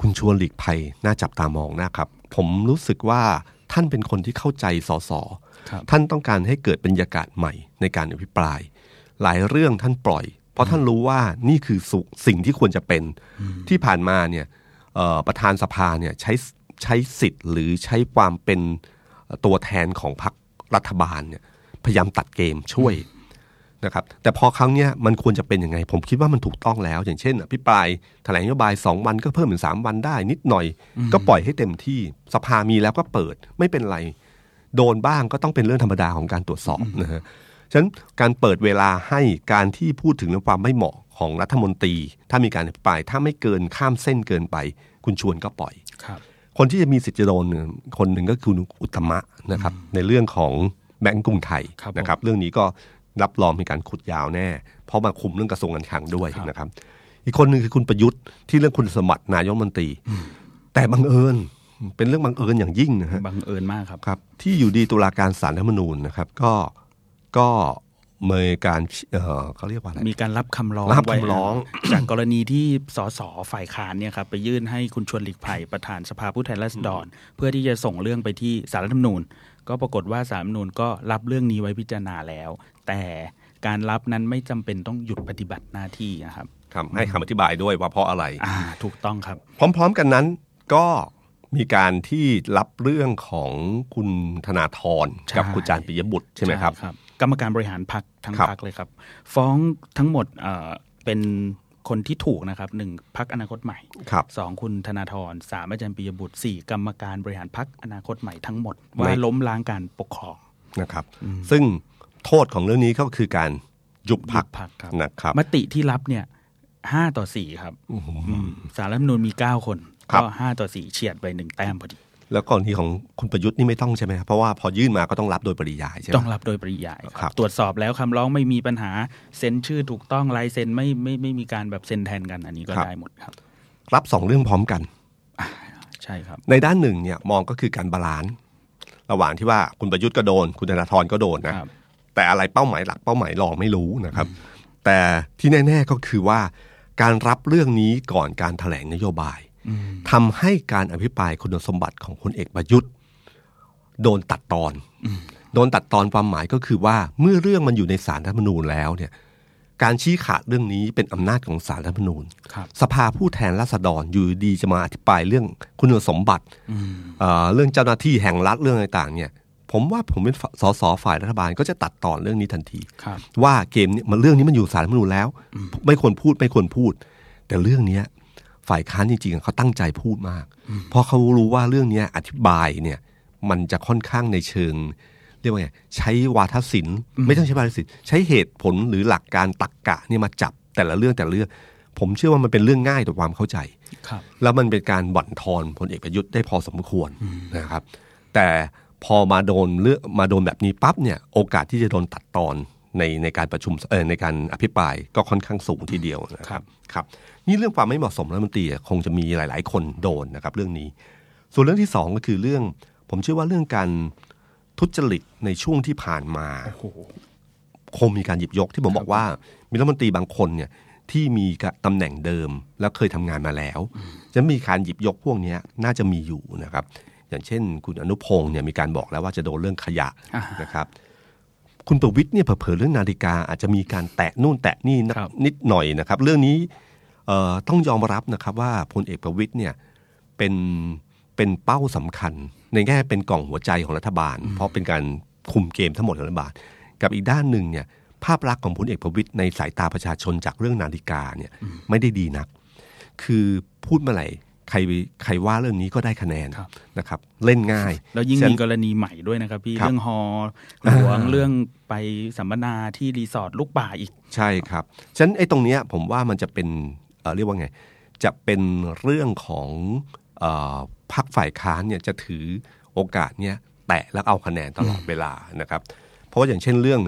คุณชวนหลีกภัยน่าจับตามองนะครับผมรู้สึกว่าท่านเป็นคนที่เข้าใจสสท่านต้องการให้เกิดบรรยากาศใหม่ในการอภิปรายหลายเรื่องท่านปล่อยเพราะท่านรู้ว่านี่คือสิ่งที่ควรจะเป็นที่ผ่านมาเนี่ยประธานสภาเนี่ยใช้ใช้สิทธิ์หรือใช้ความเป็นตัวแทนของพรรครัฐบาลเนี่ยพยายามตัดเกมช่วยนะครับแต่พอครั้งเนี้ยมันควรจะเป็นยังไงผมคิดว่ามันถูกต้องแล้วอย่างเช่นอภิปรายแถลงนโยบายสองวันก็เพิ่มเป็นสามวันได้นิดหน่อยก็ปล่อยให้เต็มที่สภามีแล้วก็เปิดไม่เป็นไรโดนบ้างก็ต้องเป็นเรื่องธรรมดาของการตรวจสอบนะฮะฉะนั้นการเปิดเวลาให้การที่พูดถึงเรื่องความไม่เหมาะของรัฐมนตรีถ้ามีการอภิปรายถ้าไม่เกินข้ามเส้นเกินไปคุณชวนก็ปล่อยคนที่จะมีสิทธิ์จะโดนคนหนึ่งก็คืออุตมะนะครับในเรื่องของแบงก์กรุงไทยนะครับเรื่องนี้ก็รับรองเป็นการขุดยาวแน่เพราะมาคุมเรื่องกระทรวงการคลังด้วยนะครับอีกคนหนึ่งคือคุณประยุทธ์ที่เรื่องคุณสมบัตินายกรัฐมนตรีแต่บังเอิญเป็นเรื่องบังเอิญอย่างยิ่งนะฮะบังเอิญมากครับครับที่อยู่ดีตุลาการศาลรัฐธรรมนูญนะครับก็ก็เมื่อการเอ่อเค้าเรียกว่าอะไรมีการรับคำร้องรับคำร้องจากกรณีที่สสฝ่ายค้านเนี่ยครับไปยื่นให้คุณชวนหลีกภัยประธานสภาผู้แทนราษฎรเพื่อที่จะส่งเรื่องไปที่ศาลรัฐธรรมนูญก็ปรากฏว่าศาลรัฐธรรมนูญก็รับเรื่องนี้ไว้พิจารณาแล้วแต่การรับนั้นไม่จำเป็นต้องหยุดปฏิบัติหน้าที่นะครับครับให้คำอธิบายด้วยว่าเพราะอะไรอ่าถูกต้องครับพร้อมๆกันนั้นก็มีการที่รับเรื่องของคุณธนาธรกับคุณจารปิยบุตรใช่ไหมครับกรรมการบริหารพรรคทั้งพรรคเลยครับฟ้องทั้งหมดเอ่อเป็นคนที่ถูกนะครับหนึ่งพรรคอนาคตใหม่สองคุณธนาธรสามอาจารย์ปิยบุตรสี่กรรมการบริหารพรรคอนาคตใหม่ทั้งหมดว่าล้มล้างการปกครองนะครับซึ่งโทษของเรื่องนี้ก็คือการยุบพรรคนะครับมติที่รับเนี่ยห้าต่อสี่ครับศาลรัฐธรรมนูญมีเก้าคนก็ห้าต่อสี่เฉียดไปหนึ่งแต้มพอดีแล้วกรณีของคุณประยุทธ์นี่ไม่ต้องใช่ไหมครับเพราะว่าพอยื่นมาก็ต้องรับโดยปริยายใช่ไหมต้องรับโดยปริยายตรวจสอบแล้วคำร้องไม่มีปัญหาเซ็นชื่อถูกต้องลายเซ็นไม่ไม่ไม่มีการแบบเซ็นแทนกันอันนี้ก็ได้หมดครับรับสองเรื่องพร้อมกันใช่ครับในด้านหนึ่งเนี่ยมองก็คือการบาลานซ์ระหว่างที่ว่าคุณประยุทธ์ก็โดนคุณธนาธรก็โดนนะแต่อะไรเป้าหมายหลักเป้าหมายรองไม่รู้นะครับ แต่ที่แน่ๆก็คือว่าการรับเรื่องนี้ก่อนการแถลงนโยบายทำให้การอภิปรายคุณสมบัติของพลเอกประยุทธ์โดนตัดตอนโดนตัดตอนความหมายก็คือว่าเมื่อเรื่องมันอยู่ในศาลรัฐธรรมนูญแล้วเนี่ยการชี้ขาดเรื่องนี้เป็นอำนาจของศาลรัฐธรรมนูญสภาผู้แทนราษฎรอยู่ดีจะมาอธิบายเรื่องคุณสมบัติเอ่อเรื่องเจ้าหน้าที่แห่งรัฐเรื่องต่างๆเนี่ยผมว่าผมเป็นสสฝ่ายรัฐบาลก็จะตัดตอนเรื่องนี้ทันทีว่าเกมนี้มันเรื่องนี้มันอยู่ศาลรัฐธรรมนูญแล้วไม่ควรพูดไม่ควรพูดแต่เรื่องนี้ฝ่ายค้านจริงๆเขาตั้งใจพูดมากเพราะเขารู้ว่าเรื่องนี้อธิบายเนี่ยมันจะค่อนข้างในเชิงเรียกว่าไงใช้วาทศิลป์ไม่ต้องใช้วาทศิลป์ใช้เหตุผลหรือหลักการตรรกะเนี่ยมาจับแต่ละเรื่องแต่ละเรื่องผมเชื่อว่ามันเป็นเรื่องง่ายต่อความเข้าใจแล้วมันเป็นการบั่นทอนพลเอกประยุทธ์ได้พอสมควรนะครับแต่พอมาโดนเลือกมาโดนแบบนี้ปั๊บเนี่ยโอกาสที่จะโดนตัดตอนในในการประชุมเอ่อในการอภิปรายก็ค่อนข้างสูงทีเดียวนะครับครับนี่เรื่องความไม่เหมาะสมรัฐมนตรีคงจะมีหลายๆคนโดนนะครับเรื่องนี้ส่วนเรื่องที่สองก็คือเรื่องผมเชื่อว่าเรื่องการทุจริตในช่วงที่ผ่านมาคงมีการหยิบยกที่ผมบอกว่ามีรัฐมนตรีบางคนเนี่ยที่มีตำแหน่งเดิมแล้วเคยทำงานมาแล้วจะมีการหยิบยกพวกนี้น่าจะมีอยู่นะครับอย่างเช่นคุณอนุพงศ์เนี่ยมีการบอกแล้วว่าจะโดนเรื่องขยะนะครับคุณประวิตรเนี่ยเผลอๆเรื่องนาฬิกาอาจจะมีการแตะนู่นแตะนี่นิดหน่อยนะครับเรื่องนี้ต้องยอมรับนะครับว่าพลเอกประวิตรเนี่ยเป็นเป็นเป้าสำคัญในแง่เป็นกล่องหัวใจของรัฐบาลเพราะเป็นการคุมเกมทั้งหมดของรัฐบาลกับอีกด้านหนึ่งเนี่ยภาพลักษณ์ของพลเอกประวิตรในสายตาประชาชนจากเรื่องนาฬิกาเนี่ยไม่ได้ดีนักคือพูดเมื่อไหร่ใครใครว่าเรื่องนี้ก็ได้คะแนนนะครับเล่นง่ายแล้วยิ่งมีกรณีใหม่ด้วยนะครับพี่เรื่องฮอหลวงเรื่องไปสัมมนาที่รีสอร์ทลูกป่าอีกใช่ครับฉะนั้นไอ้ตรงเนี้ยผมว่ามันจะเป็นเอ่อเรียกว่าไงจะเป็นเรื่องของเอ่อพรรคฝ่ายค้านเนี่ยจะถือโอกาสเนี้ยแตะแล้วเอาคะแนนตลอดเวลานะครับเพราะอย่างเช่นเรื่อง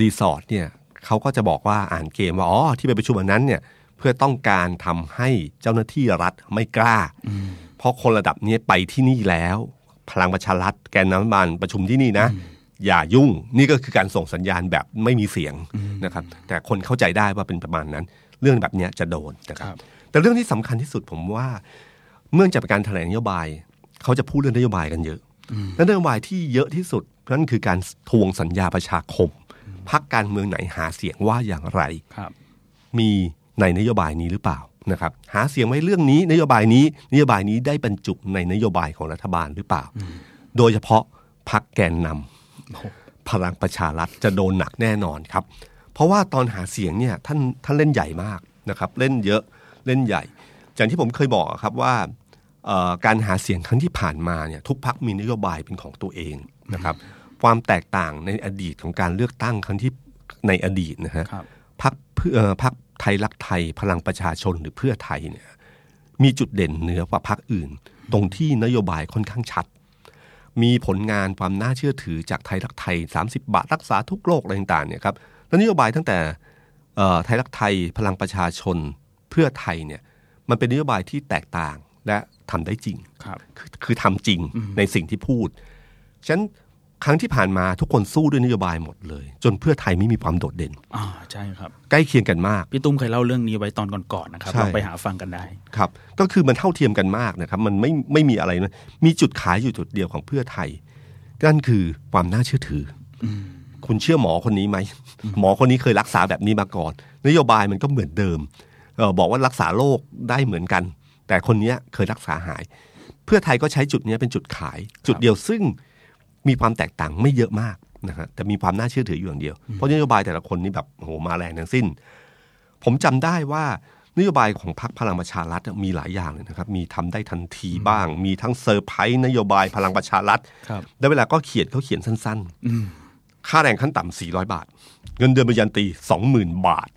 รีสอร์ทเนี่ยเขาก็จะบอกว่าอ่านเกมว่าอ๋อที่ไปประชุมวันนั้นเนี่ยเพื่อต้องการทำให้เจ้าหน้าที่รัฐไม่กล้าเพราะคนระดับนี้ไปที่นี่แล้วพลังประชารัฐแกนนำรัฐบาลประชุมที่นี่นะ อ, อย่ายุ่งนี่ก็คือการส่งสัญญาณแบบไม่มีเสียงนะครับแต่คนเข้าใจได้ว่าเป็นประมาณนั้นเรื่องแบบนี้จะโดนนะครับแต่เรื่องที่สำคัญที่สุดผมว่าเมื่อจากการแถลงนโยบายเขาจะพูดเรื่องนโยบายกันเยอะและนโยบายที่เยอะที่สุดนั่นคือการทวงสัญญาประชาคมพรรคการเมืองไหนหาเสียงว่าอย่างไรมีในนโยบายนี้หรือเปล่านะครับหาเสียงไว้เรื่องนี้นโยบายนี้นโยบายนี้ได้บรรจุในนโยบายของรัฐบาลหรือเปล่าโดยเฉพาะพรรคแกนนำพลังประชารัฐจะโดนหนักแน่นอนครับเพราะว่าตอนหาเสียงเนี่ยท่านท่านเล่นใหญ่มากนะครับเล่นเยอะเล่นใหญ่อย่างที่ผมเคยบอกครับว่าการหาเสียงครั้งที่ผ่านมาเนี่ยทุกพรรคมีนโยบายเป็นของตัวเองนะครับความแตกต่างในอดีตของการเลือกตั้งครั้งที่ในอดีตนะฮะพรรคพรรคไทยรักไทยพลังประชาชนหรือเพื่อไทยเนี่ยมีจุดเด่นเหนือกว่าพรรคอื่นตรงที่นโยบายค่อนข้างชัดมีผลงานความน่าเชื่อถือจากไทยรักไทยสามสิบบาทรักษาทุกโรคอะไรต่างๆเนี่ยครับนโยบายตั้งแต่ไทยรักไทยพลังประชาชนเพื่อไทยเนี่ยมันเป็นนโยบายที่แตกต่างและทำได้จริง ค, คือทำจริงในสิ่งที่พูดฉะนั้นครั้งที่ผ่านมาทุกคนสู้ด้วยนโยบายหมดเลยจนเพื่อไทยไม่มีความโดดเด่นอ่าใช่ครับใกล้เคียงกันมากพี่ตุ้มเคยเล่าเรื่องนี้ไว้ตอนก่อนๆนะครับเราไปหาฟังกันได้ครับก็คือมันเท่าเทียมกันมากนะครับมันไม่ไม่มีอะไรนะมีจุดขายอยู่จุดเดียวของเพื่อไทยนั่นคือความน่าเชื่อถือคุณเชื่อหมอคนนี้ไหมหมอคนนี้เคยรักษาแบบนี้มาก่อนนโยบายมันก็เหมือนเดิมเอ่อบอกว่ารักษาโรคได้เหมือนกันแต่คนนี้เคยรักษาหายเพื่อไทยก็ใช้จุดนี้เป็นจุดขายจุดเดียวซึ่งมีความแตกต่างไม่เยอะมากนะฮะแต่มีความน่าเชื่อถืออยู่อย่างเดียวเพราะนโยบายแต่ละคนนี่แบบโหมาแรงทั้งสิ้นผมจำได้ว่านโยบายของพรรคพลังประชารัฐมีหลายอย่างเลยนะครับมีทำได้ทันทีบ้างมีทั้งเซอร์ไพรส์นโยบายพลังประชารัฐได้เวลาก็เขียนเขาเขียนสั้นๆค่าแรงขั้นต่ำสี่ร้อยบาทเงินเดือนปริญญาตรี สองหมื่น บาท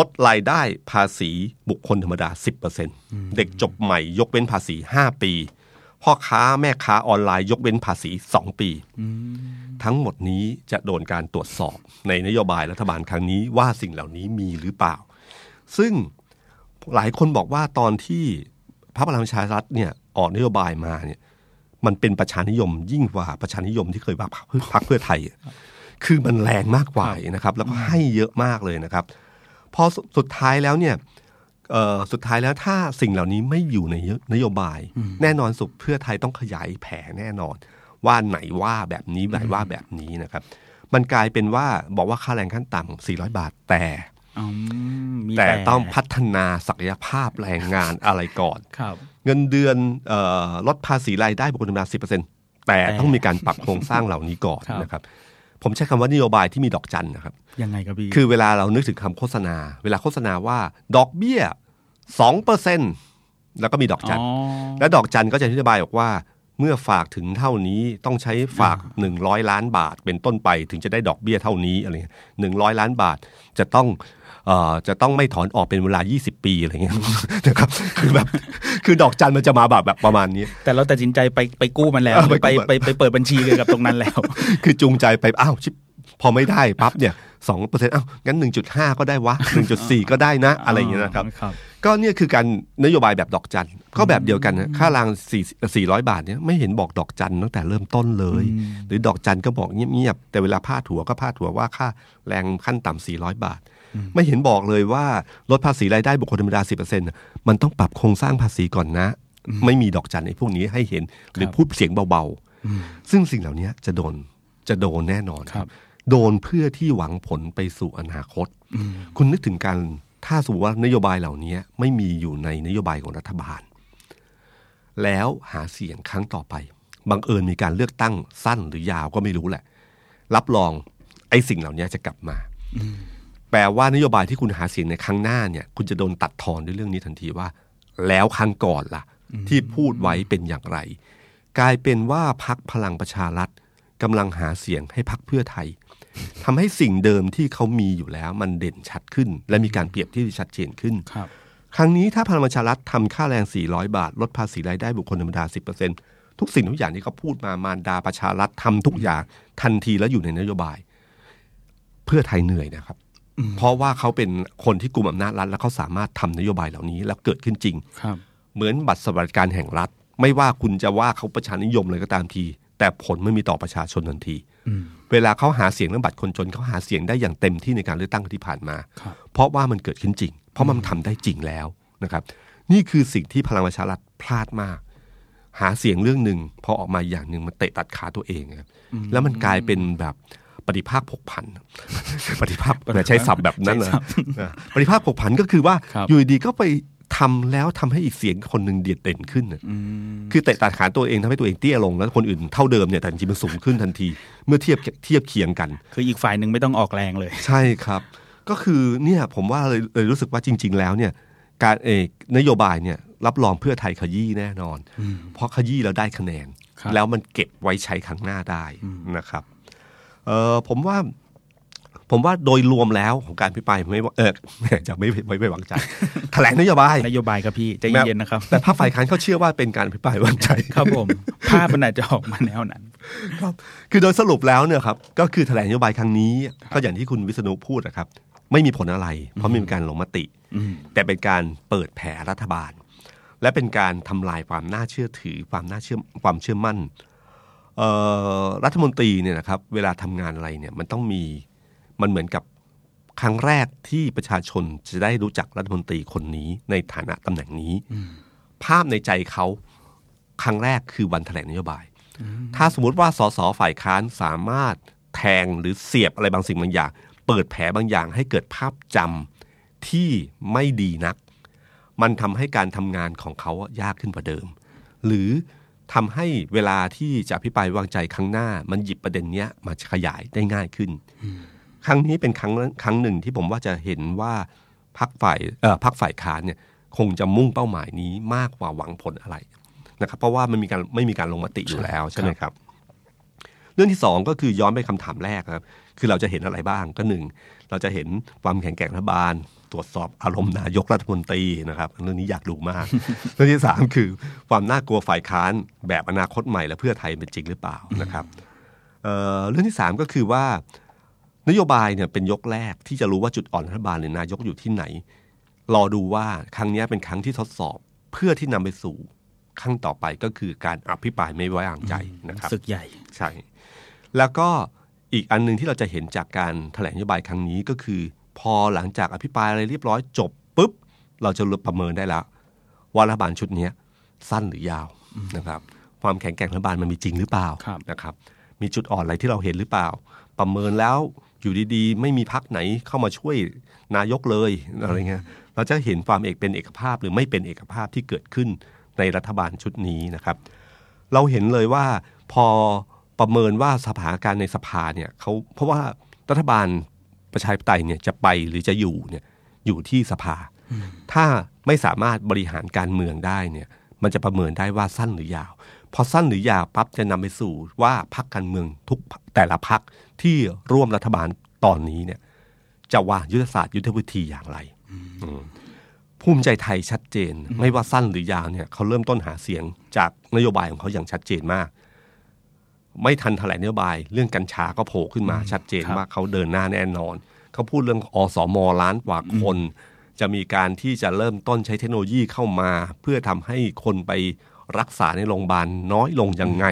ลดรายได้ภาษีบุคคลธรรมดา สิบเปอร์เซ็นต์ เด็กจบใหม่ยกเว้นภาษีห้าปีพ่อค้าแม่ค้าออนไลน์ยกเว้นภาษีสองปีทั้งหมดนี้จะโดนการตรวจสอบในนโยบายรัฐบาลครั้งนี้ว่าสิ่งเหล่านี้มีหรือเปล่าซึ่งหลายคนบอกว่าตอนที่พรรคพลังประชารัฐเนี่ยออกนโยบายมาเนี่ยมันเป็นประชานิยมยิ่งกว่าประชานิยมที่เคยว่าพรรคเพื่อไทยคือมันแรงมากกว่านะครับแล้วก็ให้เยอะมากเลยนะครับ พอสุดท้ายแล้วเนี่ยสุดท้ายแล้วถ้าสิ่งเหล่านี้ไม่อยู่ในนโยบายแน่นอนสุดเพื่อไทยต้องขยายแผลแน่นอนว่าไหนว่าแบบนี้ไหนว่าแบบนี้นะครับมันกลายเป็นว่าบอกว่าค่าแรงขั้นต่ำสี่ร้อยบาทแต่แต่ต้องพัฒนาศักยภาพแรงงานอะไรก่อนเงินเดือนลดภาษีรายได้บุคคลธรรมดา สิบเปอร์เซ็นต์ แต่ต้องมีการปรับโครงสร้างเหล่านี้ก่อนนะครับผมใช้คำว่านโยบายที่มีดอกจันนะครับยังไงครับพี่คือเวลาเรานึกถึงคำโฆษณาเวลาโฆษณาว่าดอกเบี้ย สองเปอร์เซ็นต์ แล้วก็มีดอกจันและดอกจันก็จะอธิบายบอกว่าเมื่อฝากถึงเท่านี้ต้องใช้ฝากหนึ่งร้อยล้านบาทเป็นต้นไปถึงจะได้ดอกเบี้ยเท่านี้อะไรเงี้ยหนึ่งร้อยล้านบาทจะต้องเอ่อจะต้องไม่ถอนออกเป็นเวลายี่สิบปีอะไรเงี้ยนะครับคือแบบคือดอกจันมันจะมาแบบแบบประมาณนี้แต่เราตัดสินใจไปไปกู้มันแล้วไปไปไปเปิดบัญชีเลยกับตรงนั้นแล้วคือจูงใจไปอ้าวชิบพอไม่ได้ปั๊บเนี่ย สองเปอร์เซ็นต์ อ้าวงั้น หนึ่งจุดห้า ก็ได้วะ หนึ่งจุดสี่ ก็ได้นะอะไรอย่างเงี้ยนะครับก็เนี่ยคือการนโยบายแบบดอกจันก็แบบเดียวกันนะค่าแรงสี่ร้อยบาทเนี่ยไม่เห็นบอกดอกจันตั้งแต่เริ่มต้นเลยหรือดอกจันก็บอกเงียบๆแต่เวลาพาดหัวก็พาดหัวว่าค่าแรงขั้นต่ำสี่ร้อยบาทไม่เห็นบอกเลยว่าลดภาษีรายได้บุคคลธรรมดา สิบเปอร์เซ็นต์ มันต้องปรับโครงสร้างภาษีก่อนนะไม่มีดอกจันไอ้พวกนี้ให้เห็นหรือพูดเสียงเบาๆซึ่งสิ่งเหล่านี้จะโดนจะโดนแน่นอนครับโดนเพื่อที่หวังผลไปสู่อนาคตคุณนึกถึงการถ้าสมมติว่านโยบายเหล่านี้ไม่มีอยู่ในนโยบายของรัฐบาลแล้วหาเสียงครั้งต่อไปบังเอิญมีการเลือกตั้งสั้นหรือยาวก็ไม่รู้แหละรับรองไอ้สิ่งเหล่านี้จะกลับมาแปลว่านโยบายที่คุณหาเสียงในครั้งหน้าเนี่ยคุณจะโดนตัดทอนด้วยเรื่องนี้ทันทีว่าแล้วครั้งก่อนล่ะที่พูดไว้เป็นอย่างไรกลายเป็นว่าพรรคพลังประชารัฐกำลังหาเสียงให้พรรคเพื่อไทยทำให้สิ่งเดิมที่เขามีอยู่แล้วมันเด่นชัดขึ้นและมีการเปรียบเทียบชัดเจนขึ้น ค, ครั้งนี้ถ้าพลังประชารัฐทำค่าแรงสี่ร้อยบาทลดภาษีรายได้บุคคลธรรมดา สิบเปอร์เซ็นต์ ทุกสิ่งทุกอย่างที่เขาพูดมามารดาประชารัฐทำทุกอย่างทันทีและอยู่ในนโยบายเพื่อไทยเหนื่อยนะครับเพราะว่าเขาเป็นคนที่กุมอำนาจรัฐและเขาสามารถทำนโยบายเหล่านี้แล้วเกิดขึ้นจริงเหมือนบัตรสวัสดิการแห่งรัฐไม่ว่าคุณจะว่าเขาประชานิยมเลยก็ตามทีแต่ผลไม่มีต่อประชาชนทันทีเวลาเขาหาเสียงเรื่องบัตรคนจนเขาหาเสียงได้อย่างเต็มที่ในการเลือกตั้งที่ผ่านมาเพราะว่ามันเกิดขึ้นจริงเพราะมันทำได้จริงแล้วนะครับนี่คือสิ่งที่พลังประชารัฐพลาดมากหาเสียงเรื่องนึงพอออกมาอย่างนึงมันเตะตัดขาตัวเองครับแล้วมันกลายเป็นแบบปฏิภาคผกผันปฏิภาคใช้ศัพท์แบบนั้นนะปฏิภาคผกผันก็คือว่าอยู่ดีก็ไปทำแล้วทำให้อีกเสียงคนหนึ่งเด่นเด่นขึ้นคือเตะตัดขาตัวเองทำให้ตัวเองเตี้ยลงแล้วคนอื่นเท่าเดิมเนี่ยแต่จริงมันสูงขึ้นทันทีเมื่อเทียบเทียบเคียงกันคืออีกฝ่ายหนึ่งไม่ต้องออกแรงเลยใช่ครับก็คือเนี่ยผมว่าเลยเลยรู้สึกว่าจริงๆแล้วเนี่ยการเอกนโยบายเนี่ยรับรองเพื่อไทยขยี้แน่นอนเพราะขยี้แล้วได้คะแนนแล้วมันเก็บไว้ใช้ครั้งหน้าได้นะครับเออผมว่าผมว่าโดยรวมแล้วของการพิพายไม่เออจะไม่ไม่ไม่หวังใจแถลงนโยบายนโยบายครับพี่ใจเย็นๆนะครับแต่ภาคฝ่ายค้านเขาเชื่อว่าเป็นการพิพายหวังใจครับผมภาพมันอาจจะออกมาแนวนั้นครับคือโดยสรุปแล้วเนี่ยครับก็คือแถลงนโยบายครั้งนี้ก็อย่างที่คุณวิษณุพูดนะครับไม่มีผลอะไรเพราะไม่มีการลงมติแต่เป็นการเปิดแผลรัฐบาลและเป็นการทำลายความน่าเชื่อถือความน่าเชื่อความเชื่อมั่นรัฐมนตรีเนี่ยนะครับเวลาทำงานอะไรเนี่ยมันต้องมีมันเหมือนกับครั้งแรกที่ประชาชนจะได้รู้จักรัฐมนตรีคนนี้ในฐานะตำแหน่งนี้ภาพในใจเขาครั้งแรกคือวันแถลงนโยบายถ้าสมมติว่าสสฝ่ายค้านสามารถแทงหรือเสียบอะไรบางสิ่งบางอย่างเปิดแผลบางอย่างให้เกิดภาพจำที่ไม่ดีนักมันทำให้การทำงานของเขายากขึ้นกว่าเดิมหรือทำให้เวลาที่จะอภิปรายวางใจครั้งหน้ามันหยิบประเด็นเนี้ยมาขยายได้ง่ายขึ้นครั้งนี้เป็นครั้งครั้งหนึ่งที่ผมว่าจะเห็นว่าพรรคฝ่ายเอ่อพรรคฝ่ายค้านเนี่ยคงจะมุ่งเป้าหมายนี้มากกว่าหวังผลอะไรนะครับเพราะว่ามันมีการไม่มีการลงมติอยู่แล้วใช่ไหมครับเรื่องที่สองก็คือย้อนไปคำถามแรกครับคือเราจะเห็นอะไรบ้างก็หนึ่งเราจะเห็นความแข็งแกร่งรัฐบาลตรวจสอบอารมณ์นายกรัฐมนตรีนะครับเรื่องนี้อยากดูมาก เรื่องที่สามคือความน่ากลัวฝ่ายค้านแบบอนาคตใหม่และเพื่อไทยเป็นจริงหรือเปล่านะครับ เอ่อ เรื่องที่สามก็คือว่านโยบายเนี่ยเป็นยกแรกที่จะรู้ว่าจุดอ่อนรัฐบาลหรือนายกอยู่ที่ไหนรอดูว่าครั้งนี้เป็นครั้งที่ทดสอบเพื่อที่นำไปสู่ครั้งต่อไปก็คือการอภิปรายไม่ไว้วางใจนะครับศึกใหญ่ใช่แล้วก็อีกอันนึงที่เราจะเห็นจากการแถลงนโยบายครั้งนี้ก็คือ พอหลังจากอภิปรายอะไรเรียบร้อยจบปุ๊บเราจะประเมินได้แล้วว่ารัฐบาลชุดนี้สั้นหรือยาวนะครับความแข็งแกร่งของรัฐบาลมันมีจริงหรือเปล่านะครับมีจุดอ่อนอะไรที่เราเห็นหรือเปล่าประเมินแล้วอยู่ดีๆไม่มีพรรคไหนเข้ามาช่วยนายกเลยอะไรเงี้ยเราจะเห็นความเอกเป็นเอกภาพหรือไม่เป็นเอกภาพที่เกิดขึ้นในรัฐบาลชุดนี้นะครับเราเห็นเลยว่าพอประเมินว่าสถานการณ์ในสภาเนี่ยเขาเพราะว่ารัฐบาลประชาธิปไตยเนี่ยจะไปหรือจะอยู่เนี่ยอยู่ที่สภาถ้าไม่สามารถบริหารการเมืองได้เนี่ยมันจะประเมินได้ว่าสั้นหรือยาวพอสั้นหรือยาวปั๊บจะนำไปสู่ว่าพรรคการเมืองทุกแต่ละพรรคที่ร่วมรัฐบาลตอนนี้เนี่ยจะวางยุทธศาสตร์ยุทธวิธีอย่างไรภูมิใจไทยชัดเจนไม่ว่าสั้นหรือยาวเนี่ยเขาเริ่มต้นหาเสียงจากนโยบายของเขาอย่างชัดเจนมากไม่ทันแถลงนโยบายเรื่องกัญชาก็โผล่ขึ้นมาชัดเจนว่าเขาเดินหน้าแน่นอนเขาพูดเรื่องอสม.ล้านกว่าคนจะมีการที่จะเริ่มต้นใช้เทคโนโลยีเข้ามาเพื่อทำให้คนไปรักษาในโรงพยาบาลน้อยลงยังไง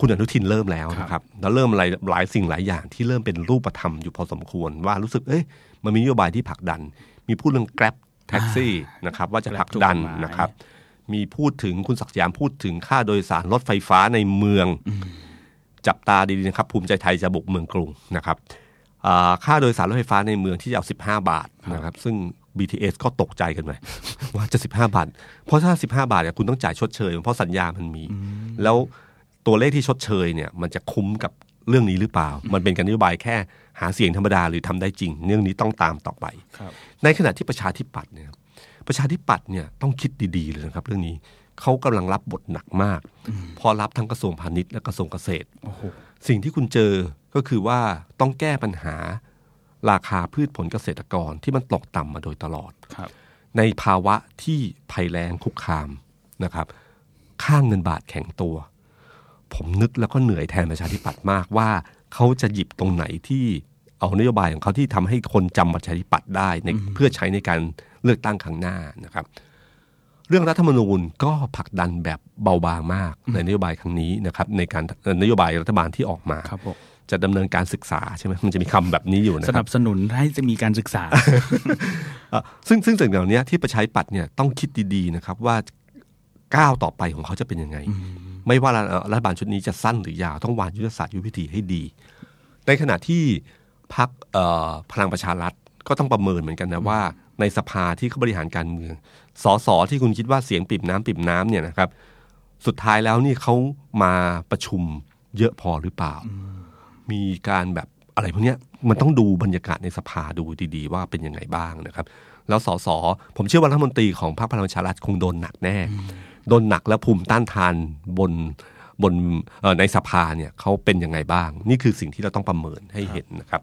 คุณอนุทินเริ่มแล้วนะครับแล้วเริ่มอะไรหลายสิ่งหลายอย่างที่เริ่มเป็นรูปธรรมอยู่พอสมควรว่ารู้สึกเอ๊ะมันมีนโยบายที่ผลักดันมีพูดเรื่อง Grab Taxi นะครับว่าจะผลักดันนะครับมีพูดถึงคุณศักดิ์สยามพูดถึงค่าโดยสารรถไฟฟ้าในเมืองจับตาดีๆนะครับภูมิใจไทยจะบุกเมืองกรุงนะครับค่าโดยสารรถไฟฟ้าในเมืองที่เอาสิบห้าบาทนะครับซึ่ง บี ที เอส ก็ตกใจกันไปว่าจะสิบห้าบาทเพราะถ้าสิบห้าบาทเนี่ยคุณต้องจ่ายชดเชยเพราะสัญญามันมีแล้วตัวเลขที่ชดเชยเนี่ยมันจะคุ้มกับเรื่องนี้หรือเปล่ามันเป็นการนโยบายแค่หาเสียงธรรมดาหรือทำได้จริงเรื่องนี้ต้องตามต่อไปในขณะที่ประชาธิปัตย์เนี่ยประชาธิปัตย์เนี่ยต้องคิดดีๆเลยนะครับเรื่องนี้เขากำลังรับบทหนักมากพอรับทั้งกระทรวงพาณิชย์และกระทรวงเกษตรสิ่งที่คุณเจอก็คือว่าต้องแก้ปัญหาราคาพืชผลเกษตรกรที่มันตกต่ำมาโดยตลอดในภาวะที่ภัยแล้งคุกคามนะครับค่าเงินบาทแข็งตัวผมนึกแล้วก็เหนื่อยแทนประชาธิปัตย์มากว่าเขาจะหยิบตรงไหนที่เอานโยบายของเขาที่ทำให้คนจำประชาธิปัตย์ได้เพื่อใช้ในการเลือกตั้งครั้งหน้านะครับเรื่องรัฐธรรมนูญก็ผลักดันแบบเบาบางมากในนโยบายครั้งนี้นะครับในการนโยบายรัฐบาลที่ออกมาจะดำเนินการศึกษาใช่ไหมมันจะมีคำแบบนี้อยู่นะครับสนับสนุนให้จะมีการศึกษา ซึ่งซึ่งสิ่งเหล่านี้ที่ประชาธิปัตย์เนี่ยต้องคิดดีๆนะครับว่าก้าวต่อไปของเขาจะเป็นยังไงไม่ว่ารัฐบาลชุดนี้จะสั้นหรือยาวต้องวางยุทธศาสตร์ยุทธวิธีให้ดีในขณะที่พรรคพลังประชารัฐก็ต้องประเมินเหมือนกันนะว่าในสภาที่เขาบริหารการเมืองส.ส.ที่คุณคิดว่าเสียงปิ่มน้ำปิ่มน้ำเนี่ยนะครับสุดท้ายแล้วนี่เขามาประชุมเยอะพอหรือเปล่ามีการแบบอะไรพวกนี้มันต้องดูบรรยากาศในสภาดูดีๆว่าเป็นยังไงบ้างนะครับแล้วส.ส.ผมเชื่อว่ารัฐมนตรีของพรรคพลังประชารัฐคงโดนหนักแน่โดนหนักและภูมิต้านทานบนบนในสภาเนี่ยเขาเป็นยังไงบ้างนี่คือสิ่งที่เราต้องประเมินให้เห็นนะครับ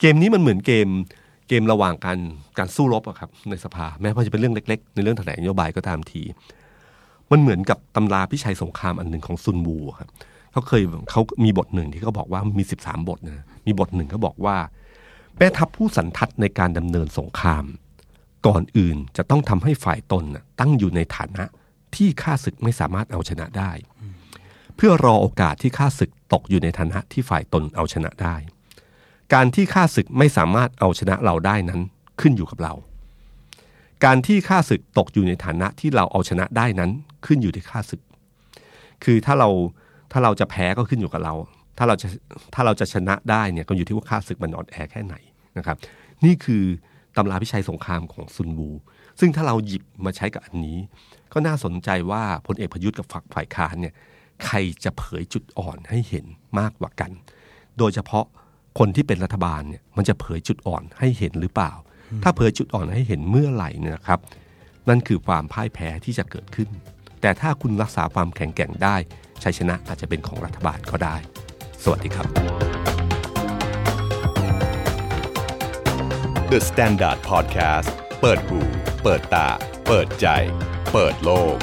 เกมนี้มันเหมือนเกมเกมระหว่างการการสู้รบอะครับในสภาแม้ว่าจะเป็นเรื่องเล็กๆในเรื่องแถลงนโยบายก็ตามทีมันเหมือนกับตำราพิชัยสงครามอันหนึ่งของซุนวูครับเขาเคยเขามีบทหนึ่งที่เขาบอกว่ามีสิบสามบทนะมีบทหนึ่งเขาบอกว่าแม่ทัพผู้สันทัดในการดำเนินสงครามก่อนอื่นจะต้องทำให้ฝ่ายตนตั้งอยู่ในฐานะที่ข้าศึกไม่สามารถเอาชนะได้เพื่อรอโอกาสที่ข้าศึกตกอยู่ในฐานะที่ฝ่ายตนเอาชนะได้การที่ข้าศึกไม่สามารถเอาชนะเราได้นั้นขึ้นอยู่กับเราการที่ข้าศึกตกอยู่ในฐานะที่เราเอาชนะได้นั้นขึ้นอยู่ที่ข้าศึกคือถ้าเราถ้าเราจะแพ้ก็ขึ้นอยู่กับเราถ้าเราจะถ้าเราจะชนะได้เนี่ยก็อยู่ที่ว่าข้าศึกมันอ่อนแอแค่ไหนนะครับนี่คือตำราพิชัยสงครามของซุนวูซึ่งถ้าเราหยิบมาใช้กับอันนี้ก็น่าสนใจว่าพลเอกประยุทธ์กับฝักฝ่ายค้านเนี่ยใครจะเผยจุดอ่อนให้เห็นมากกว่ากันโดยเฉพาะคนที่เป็นรัฐบาลเนี่ยมันจะเผยจุดอ่อนให้เห็นหรือเปล่าถ้าเผยจุดอ่อนให้เห็นเมื่อไหร่เนี่ยนะครับนั่นคือความพ่ายแพ้ที่จะเกิดขึ้นแต่ถ้าคุณรักษาความแข็งแกร่งได้ชัยชนะอาจจะเป็นของรัฐบาลก็ได้สวัสดีครับ The Standard Podcast เปิดหูเปิดตาเปิดใจเปิดโลก